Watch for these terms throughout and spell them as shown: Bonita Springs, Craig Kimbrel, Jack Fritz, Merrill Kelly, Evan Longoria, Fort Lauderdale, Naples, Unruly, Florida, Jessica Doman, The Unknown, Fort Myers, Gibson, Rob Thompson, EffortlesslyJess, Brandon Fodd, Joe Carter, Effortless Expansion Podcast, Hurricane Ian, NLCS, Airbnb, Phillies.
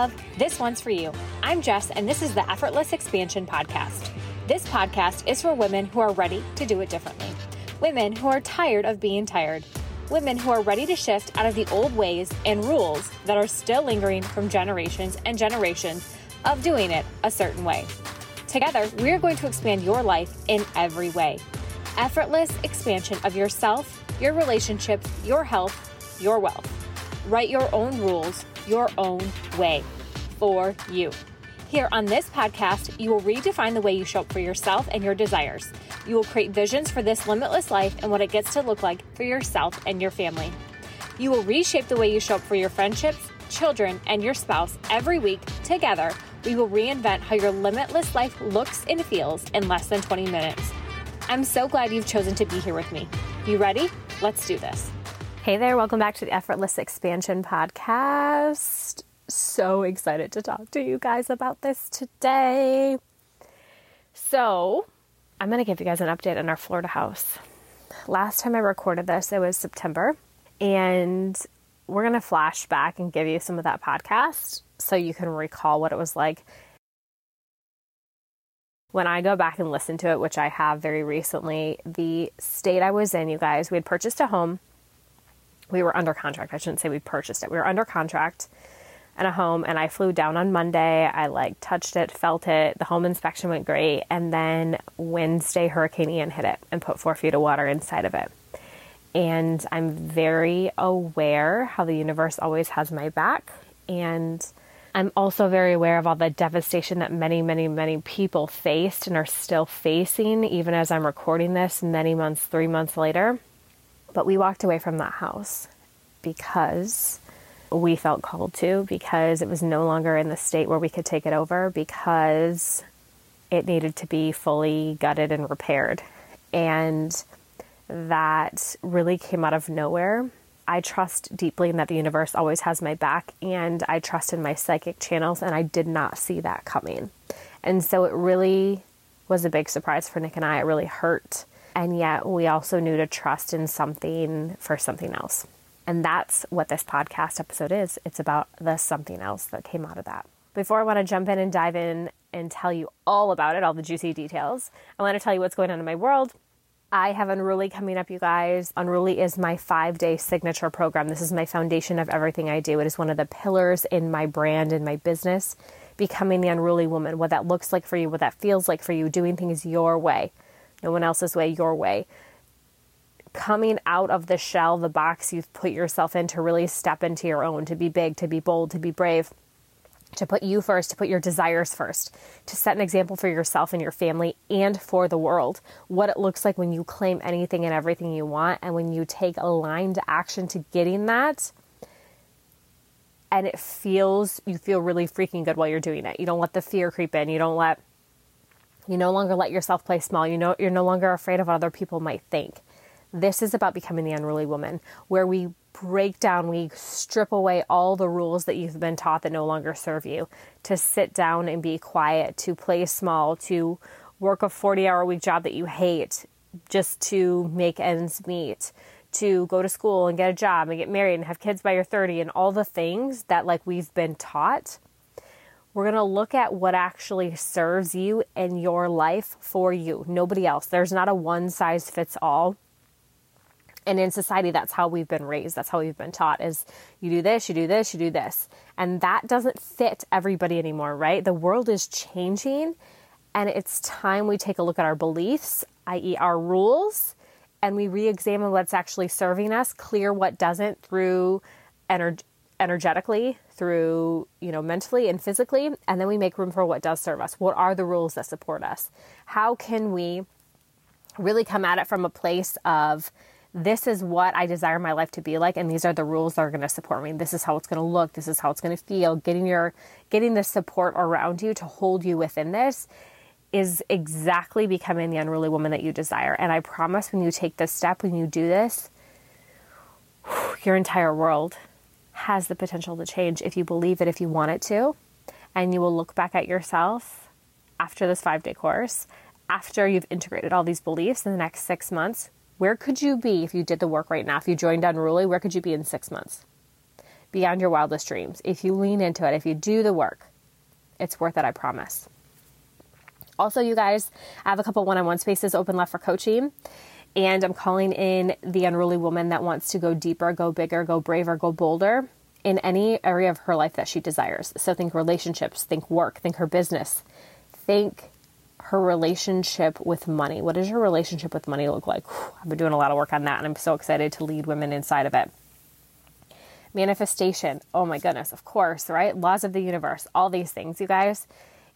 love, this one's for you. I'm Jess, and this is the Effortless Expansion Podcast. This podcast is for women who are ready to do it differently, women who are tired of being tired, women who are ready to shift out of the old ways and rules that are still lingering from generations and generations of doing it a certain way. Together, we are going to expand your life in every way. Effortless expansion of yourself, your relationships, your health, your wealth. Write your own rules, your own way for you. Here on this podcast, you will redefine the way you show up for yourself and your desires. You will create visions for this limitless life and what it gets to look like for yourself and your family. You will reshape the way you show up for your friendships, children, and your spouse every week. Together, we will reinvent how your limitless life looks and feels in less than 20 minutes. I'm so glad you've chosen to be here with me. You ready? Let's do this. Hey there, welcome back to the Effortless Expansion Podcast. So excited to talk to you guys about this today. So I'm going to give you guys an update on our Florida house. Last time I recorded this, it was September, and we're going to flash back and give you some of that podcast so you can recall what it was like. When I go back and listen to it, which I have very recently, the state I was in, you guys, we had purchased a home. We were under contract. I shouldn't say we purchased it. We were under contract and a home, and I flew down on Monday. I touched it, felt it. The home inspection went great. And then Wednesday, Hurricane Ian hit it and put 4 feet of water inside of it. And I'm very aware how the universe always has my back. And I'm also very aware of all the devastation that many, many, many people faced and are still facing, even as I'm recording this many months, 3 months later. But we walked away from that house because we felt called to, because it was no longer in the state where we could take it over, because it needed to be fully gutted and repaired. And that really came out of nowhere. I trust deeply in that the universe always has my back, and I trust in my psychic channels, and I did not see that coming. And so it really was a big surprise for Nick and I. It really hurt. And yet we also knew to trust in something for something else. And that's what this podcast episode is. It's about the something else that came out of that. Before I want to jump in and dive in and tell you all about it, all the juicy details, I want to tell you what's going on in my world. I have Unruly coming up, you guys. Unruly is my 5-day signature program. This is my foundation of everything I do. It is one of the pillars in my brand and my business, becoming the unruly woman, what that looks like for you, what that feels like for you, doing things your way, no one else's way, your way. Coming out of the shell, the box you've put yourself in to really step into your own, to be big, to be bold, to be brave, to put you first, to put your desires first, to set an example for yourself and your family and for the world, what it looks like when you claim anything and everything you want, and when you take aligned action to getting that, and you feel really freaking good while you're doing it. You don't let the fear creep in. You no longer let yourself play small. You're no longer afraid of what other people might think. This is about becoming the unruly woman, where we break down, we strip away all the rules that you've been taught that no longer serve you, to sit down and be quiet, to play small, to work a 40-hour-a-week job that you hate just to make ends meet, to go to school and get a job and get married and have kids by your 30 and all the things that we've been taught. We're going to look at what actually serves you and your life for you, nobody else. There's not a one-size-fits-all. And in society, that's how we've been raised. That's how we've been taught, is you do this, you do this, you do this. And that doesn't fit everybody anymore, right? The world is changing, and it's time we take a look at our beliefs, i.e. our rules, and we re-examine what's actually serving us, clear what doesn't through energetically, through, mentally and physically, and then we make room for what does serve us. What are the rules that support us? How can we really come at it from a place of, this is what I desire my life to be like, and these are the rules that are going to support me. This is how it's going to look. This is how it's going to feel. Getting the support around you to hold you within this is exactly becoming the unruly woman that you desire. And I promise, when you take this step, when you do this, your entire world has the potential to change if you believe it, if you want it to. And you will look back at yourself after this 5-day course, after you've integrated all these beliefs in the next 6 months. Where could you be if you did the work right now? If you joined Unruly, where could you be in 6 months? beyond your wildest dreams. If you lean into it, if you do the work, it's worth it, I promise. Also, you guys, I have a couple one-on-one spaces open left for coaching, and I'm calling in the unruly woman that wants to go deeper, go bigger, go braver, go bolder in any area of her life that she desires. So think relationships, think work, think her business, think her relationship with money. What does your relationship with money look like? Whew, I've been doing a lot of work on that, and I'm so excited to lead women inside of it. Manifestation. Oh my goodness. Of course, right? Laws of the universe, all these things, you guys.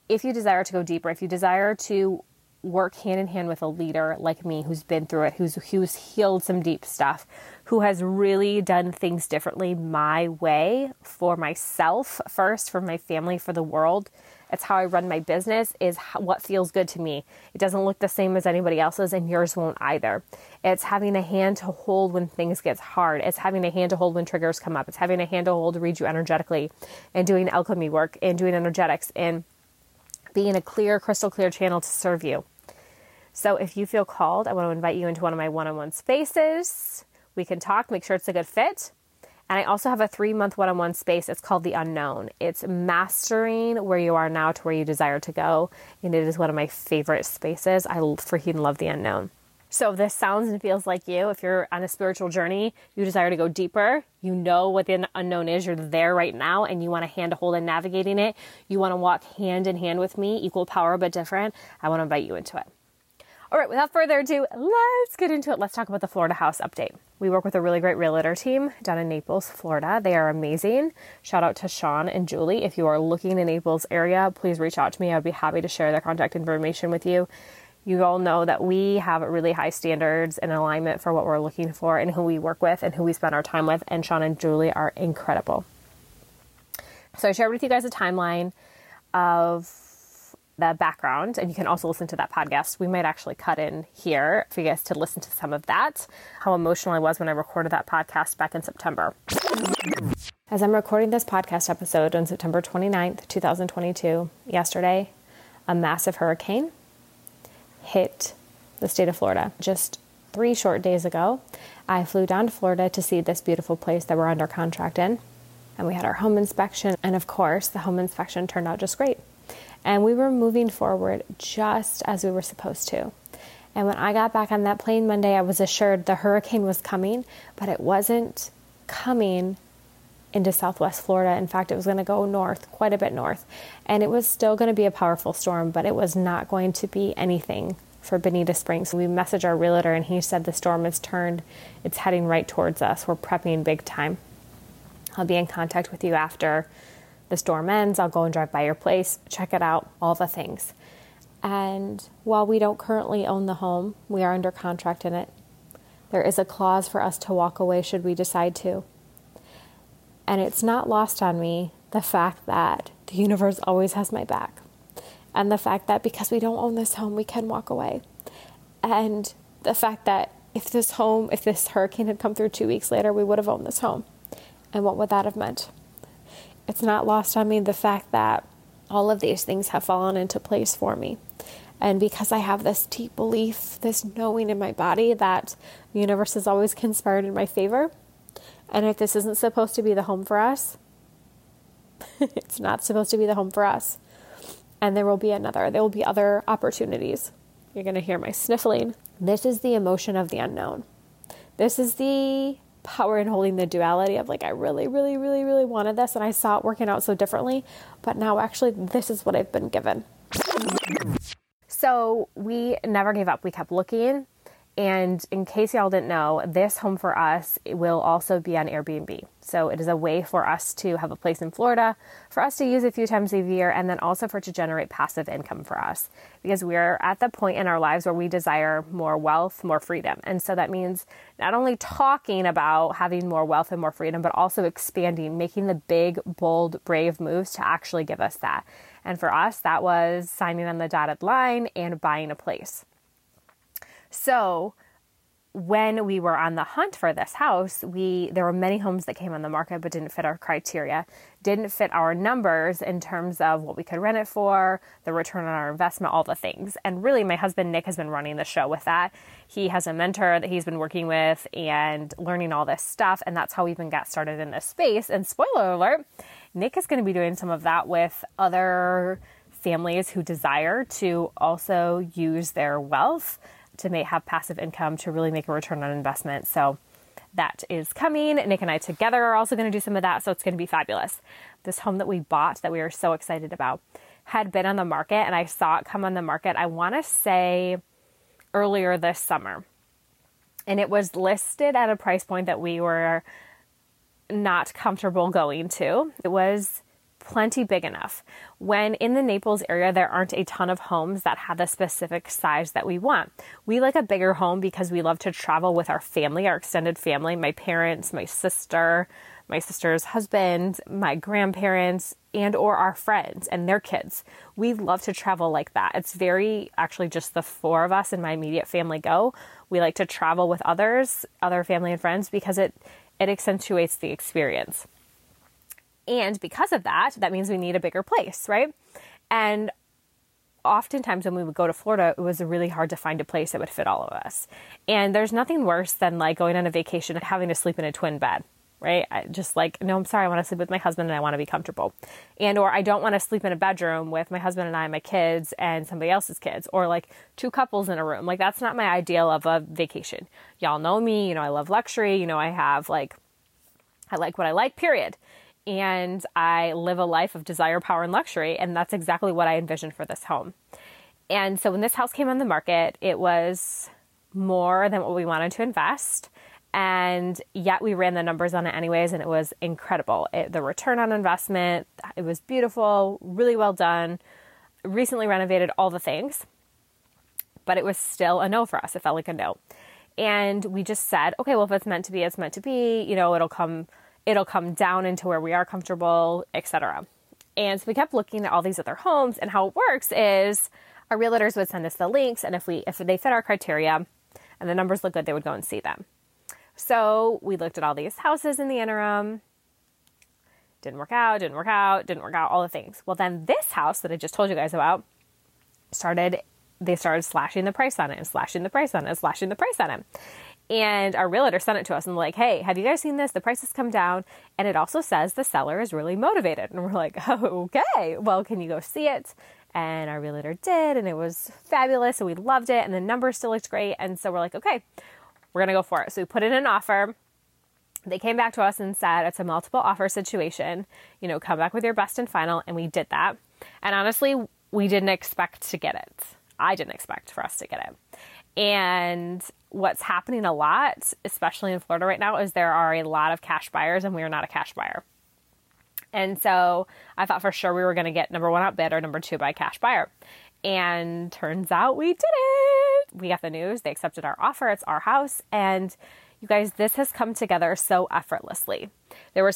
If you desire to go deeper, if you desire to work hand in hand with a leader like me, who's been through it, who's healed some deep stuff, who has really done things differently my way, for myself first, for my family, for the world. That's how I run my business, is what feels good to me. It doesn't look the same as anybody else's, and yours won't either. It's having a hand to hold when things get hard. It's having a hand to hold when triggers come up. It's having a hand to hold to read you energetically, and doing alchemy work, and doing energetics, and being a clear, crystal clear channel to serve you. So if you feel called, I want to invite you into one of my one-on-one spaces. We can talk, make sure it's a good fit. And I also have a 3-month one-on-one space. It's called The Unknown. It's mastering where you are now to where you desire to go. And it is one of my favorite spaces. I freaking love The Unknown. So if this sounds and feels like you, if you're on a spiritual journey, you desire to go deeper, you know what the unknown is, you're there right now, and you want a hand to hold in navigating it, you want to walk hand in hand with me, equal power but different, I want to invite you into it. All right, without further ado, let's get into it. Let's talk about the Florida house update. We work with a really great realtor team down in Naples, Florida. They are amazing. Shout out to Sean and Julie. If you are looking in the Naples area, please reach out to me. I'd be happy to share their contact information with you. You all know that we have really high standards and alignment for what we're looking for and who we work with and who we spend our time with. And Sean and Julie are incredible. So I shared with you guys a timeline of the background, and you can also listen to that podcast. We might actually cut in here for you guys to listen to some of that, how emotional I was when I recorded that podcast back in September. As I'm recording this podcast episode on September 29th, 2022, yesterday, a massive hurricane hit the state of Florida. Just 3 short days ago, I flew down to Florida to see this beautiful place that we're under contract in, and we had our home inspection, and of course, the home inspection turned out just great. And we were moving forward just as we were supposed to. And when I got back on that plane Monday, I was assured the hurricane was coming, but it wasn't coming into Southwest Florida. In fact, it was going to go north, quite a bit north. And it was still going to be a powerful storm, but it was not going to be anything for Bonita Springs. We messaged our realtor, and he said the storm has turned. It's heading right towards us. We're prepping big time. I'll be in contact with you after the storm ends. I'll go and drive by your place, check it out, all the things. And while we don't currently own the home, we are under contract in it. There is a clause for us to walk away should we decide to. And it's not lost on me the fact that the universe always has my back. And the fact that because we don't own this home, we can walk away. And the fact that if this hurricane had come through 2 weeks later, we would have owned this home. And what would that have meant? It's not lost on me the fact that all of these things have fallen into place for me. And because I have this deep belief, this knowing in my body that the universe is always conspired in my favor. And if this isn't supposed to be the home for us, it's not supposed to be the home for us. And there will be other opportunities. You're going to hear my sniffling. This is the emotion of the unknown. This is the power in holding the duality of I really, really, really, really wanted this, and I saw it working out so differently, but now actually this is what I've been given. So we never gave up. We kept looking. And in case y'all didn't know, this home for us will also be on Airbnb. So it is a way for us to have a place in Florida, for us to use a few times a year, and then also for it to generate passive income for us. Because we're at the point in our lives where we desire more wealth, more freedom. And so that means not only talking about having more wealth and more freedom, but also expanding, making the big, bold, brave moves to actually give us that. And for us, that was signing on the dotted line and buying a place. So when we were on the hunt for this house, there were many homes that came on the market but didn't fit our criteria, didn't fit our numbers in terms of what we could rent it for, the return on our investment, all the things. And really, my husband, Nick, has been running the show with that. He has a mentor that he's been working with and learning all this stuff, and that's how we even got started in this space. And spoiler alert, Nick is going to be doing some of that with other families who desire to also use their wealth to have passive income to really make a return on investment. So that is coming. Nick and I together are also going to do some of that. So it's going to be fabulous. This home that we bought that we were so excited about had been on the market, and I saw it come on the market, I want to say earlier this summer. And it was listed at a price point that we were not comfortable going to. It was plenty big enough. When in the Naples area, there aren't a ton of homes that have the specific size that we want. We like a bigger home because we love to travel with our family, our extended family, my parents, my sister, my sister's husband, my grandparents, and or our friends and their kids. We love to travel like that. It's very, actually just the four of us and my immediate family go. We like to travel with others, other family and friends, because it accentuates the experience. And because of that, that means we need a bigger place, right? And oftentimes when we would go to Florida, it was really hard to find a place that would fit all of us. And there's nothing worse than like going on a vacation and having to sleep in a twin bed, right? No, I'm sorry, I want to sleep with my husband and I want to be comfortable. And or I don't want to sleep in a bedroom with my husband and I, my kids and somebody else's kids, or like two couples in a room. Like that's not my ideal of a vacation. Y'all know me, I love luxury, I like what I like, period. And I live a life of desire, power, and luxury. And that's exactly what I envisioned for this home. And so when this house came on the market, it was more than what we wanted to invest. And yet we ran the numbers on it anyways, and it was incredible. The return on investment, it was beautiful, really well done, recently renovated, all the things. But it was still a no for us. It felt like a no. And we just said, okay, well, if it's meant to be, it's meant to be. It'll come down into where we are comfortable, etc. And so we kept looking at all these other homes, and how it works is our realtors would send us the links, and if they fit our criteria and the numbers look good, they would go and see them. So we looked at all these houses in the interim. Didn't work out, all the things. Well, then this house that I just told you guys about started slashing the price on it and slashing the price on it. And our realtor sent it to us and like, hey, have you guys seen this? The price has come down. And it also says the seller is really motivated. And we're like, oh, okay, well, can you go see it? And our realtor did. And it was fabulous. And we loved it. And the numbers still looked great. And so we're like, okay, we're going to go for it. So we put in an offer. They came back to us and said, it's a multiple offer situation. Come back with your best and final. And we did that. And honestly, we didn't expect to get it. I didn't expect for us to get it. And what's happening a lot, especially in Florida right now, is there are a lot of cash buyers, and we are not a cash buyer. And so I thought for sure we were going to get number one outbid or number two by a cash buyer. And turns out we didn't. We got the news. They accepted our offer. It's our house. And you guys, this has come together so effortlessly. There were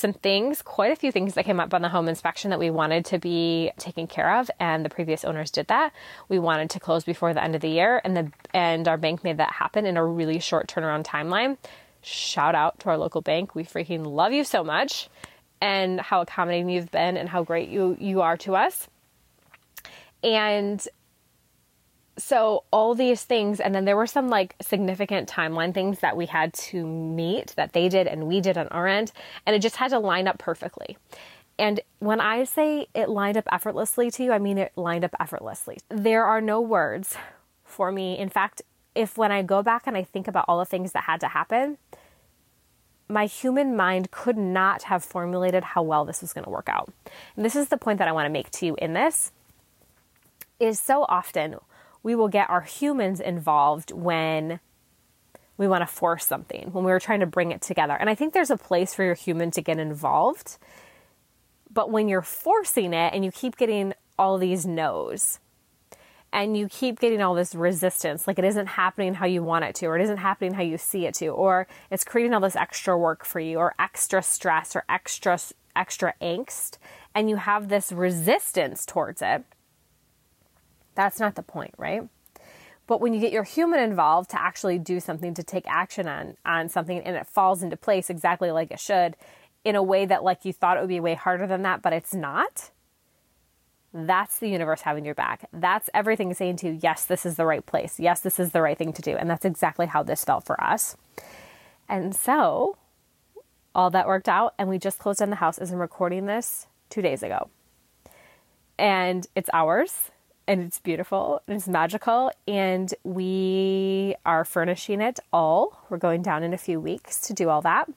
quite a few things that came up on the home inspection that we wanted to be taken care of, and the previous owners did that. We wanted to close before the end of the year, and our bank made that happen in a really short turnaround timeline. Shout out to our local bank. We freaking love you so much, and how accommodating you've been, and how great you are to us. And so all these things, and then there were some significant timeline things that we had to meet that they did and we did on our end, and it just had to line up perfectly. And when I say it lined up effortlessly to you, I mean it lined up effortlessly. There are no words for me. In fact, when I go back and I think about all the things that had to happen, my human mind could not have formulated how well this was going to work out. And this is the point that I want to make to you in this, is so often we will get our humans involved when we want to force something, when we're trying to bring it together. And I think there's a place for your human to get involved, but when you're forcing it and you keep getting all these no's and you keep getting all this resistance, like it isn't happening how you want it to, or it isn't happening how you see it to, or it's creating all this extra work for you, or extra stress, or extra angst, and you have this resistance towards it. That's not the point, right? But when you get your human involved to actually do something, to take action on something, and it falls into place exactly like it should, in a way that like you thought it would be way harder than that, but it's not, that's the universe having your back. That's everything saying to you, yes, this is the right place. Yes, this is the right thing to do. And that's exactly how this felt for us. And so all that worked out, and we just closed on the house as I'm recording this 2 days ago. And it's ours. And it's beautiful. And it's magical. And we are furnishing it all. We're going down in a few weeks to do all that.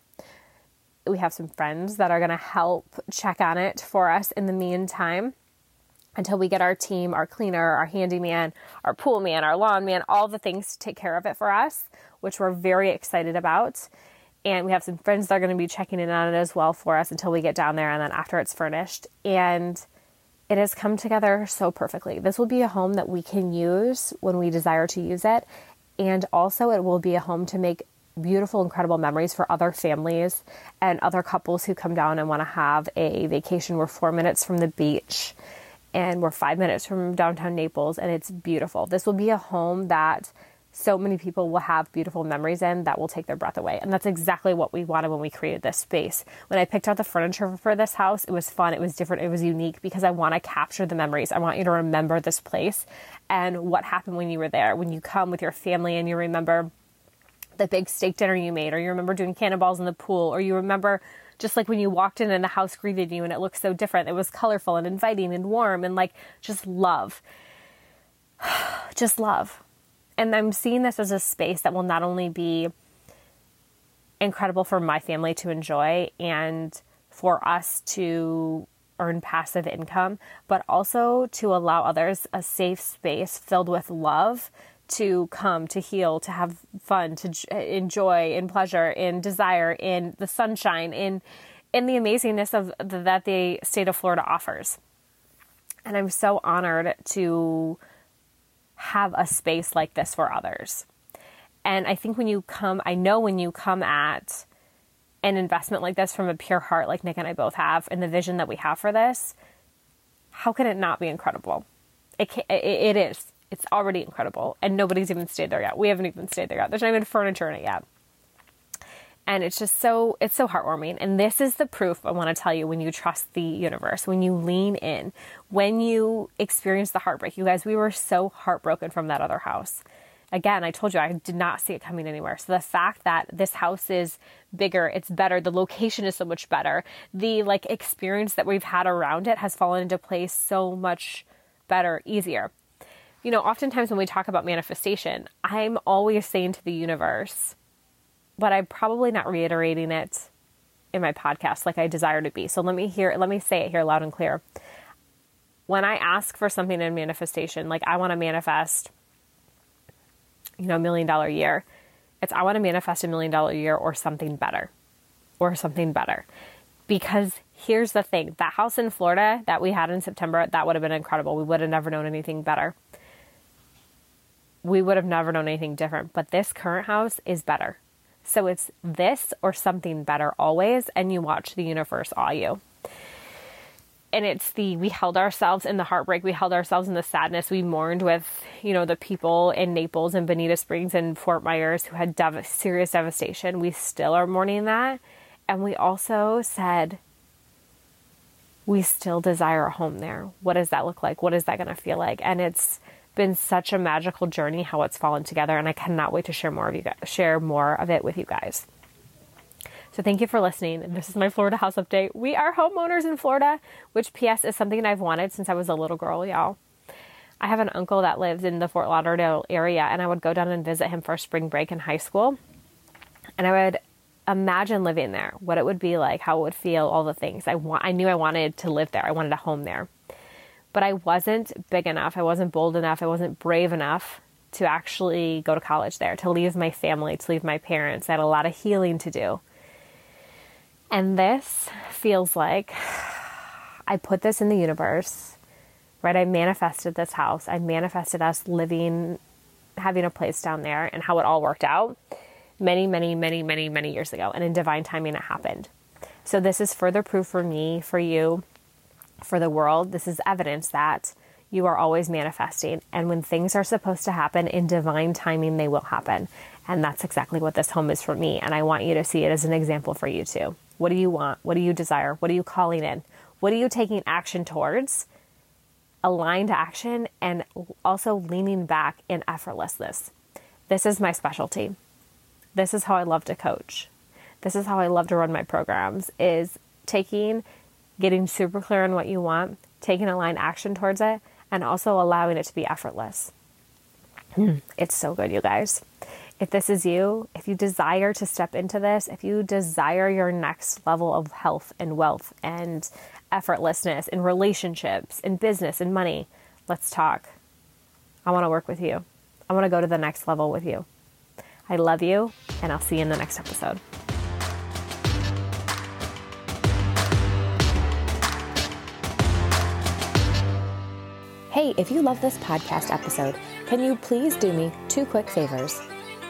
We have some friends that are going to help check on it for us in the meantime until we get our team, our cleaner, our handyman, our pool man, our lawn man, all the things to take care of it for us, which we're very excited about. And we have some friends that are going to be checking in on it as well for us until we get down there and then after it's furnished. And it has come together so perfectly. This will be a home that we can use when we desire to use it. And also it will be a home to make beautiful, incredible memories for other families and other couples who come down and want to have a vacation. We're 4 minutes from the beach and we're 5 minutes from downtown Naples, and it's beautiful. This will be a home that so many people will have beautiful memories in that will take their breath away. And that's exactly what we wanted when we created this space. When I picked out the furniture for this house, it was fun, it was different, it was unique, because I want to capture the memories. I want you to remember this place and what happened when you were there. When you come with your family and you remember the big steak dinner you made, or you remember doing cannonballs in the pool, or you remember just like when you walked in and the house greeted you and it looked so different. It was colorful and inviting and warm and like just love. Just love. And I'm seeing this as a space that will not only be incredible for my family to enjoy and for us to earn passive income, but also to allow others a safe space filled with love to come, to heal, to have fun, to enjoy in pleasure, in desire, in the sunshine, in the amazingness of that the state of Florida offers. And I'm so honored to have a space like this for others. And I think when you come, I know when you come at an investment like this from a pure heart, like Nick and I both have, and the vision that we have for this, how can it not be incredible? It is. It's already incredible. And nobody's even stayed there yet. We haven't even stayed there yet. There's not even furniture in it yet. And it's just so, it's so heartwarming. And this is the proof I want to tell you, when you trust the universe, when you lean in, when you experience the heartbreak. You guys, we were so heartbroken from that other house. Again, I told you, I did not see it coming anywhere. So the fact that this house is bigger, it's better, the location is so much better, the like experience that we've had around it has fallen into place so much better, easier. You know, oftentimes when we talk about manifestation, I'm always saying to the universe, but I'm probably not reiterating it in my podcast like I desire to be. So let me say it here loud and clear. When I ask for something in manifestation, like I want to manifest, you know, $1 million a year, it's I want to manifest $1 million a year or something better. Or something better. Because here's the thing, that house in Florida that we had in September, that would have been incredible. We would have never known anything better. We would have never known anything different. But this current house is better. So it's this or something better always, and you watch the universe awe you. And it's we held ourselves in the heartbreak, we held ourselves in the sadness, we mourned with, you know, the people in Naples and Bonita Springs and Fort Myers who had serious devastation. We still are mourning that. And we also said, we still desire a home there. What does that look like? What is that going to feel like? And it's been such a magical journey how it's fallen together, and I cannot wait to share more of it with you guys. So thank you for listening. This is my Florida house update. We are homeowners in Florida, which PS is something I've wanted since I was a little girl, y'all. I have an uncle that lives in the Fort Lauderdale area, and I would go down and visit him for spring break in high school, and I would imagine living there, what it would be like, how it would feel, all the things. I knew I wanted to live there. I wanted a home there. But I wasn't big enough, I wasn't bold enough, I wasn't brave enough to actually go to college there, to leave my family, to leave my parents. I had a lot of healing to do. And this feels like I put this in the universe, right? I manifested this house. I manifested us living, having a place down there, and how it all worked out many years ago. And in divine timing, it happened. So this is further proof for me, for you, for the world. This is evidence that You are always manifesting. And when things are supposed to happen in divine timing, they will happen. And that's exactly what this home is for me. And I want you to see it as an example for you too. What do you want? What do you desire? What are you calling in? What are you taking action towards? Aligned action and also leaning back in effortlessness. This is my specialty. This is how I love to coach. This is how I love to run my programs, is getting super clear on what you want, taking aligned action towards it, and also allowing it to be effortless. It's so good, you guys. If this is you, if you desire to step into this, if you desire your next level of health and wealth and effortlessness in relationships, in business, in money, let's talk. I want to work with you. I want to go to the next level with you. I love you, and I'll see you in the next episode. Hey, if you love this podcast episode, can you please do me two quick favors?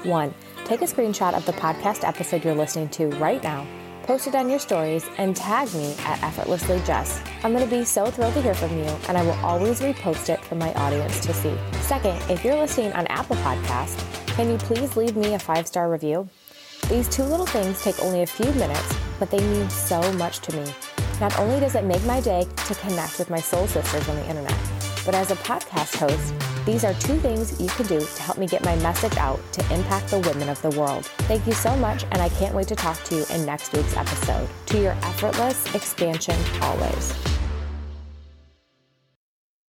1, take a screenshot of the podcast episode you're listening to right now, post it on your stories, and tag me at EffortlesslyJess. I'm going to be so thrilled to hear from you, and I will always repost it for my audience to see. 2nd, if you're listening on Apple Podcasts, can you please leave me a 5-star review? These two little things take only a few minutes, but they mean so much to me. Not only does it make my day to connect with my soul sisters on the internet, but as a podcast host, these are two things you can do to help me get my message out to impact the women of the world. Thank you so much, and I can't wait to talk to you in next week's episode. To your effortless expansion always.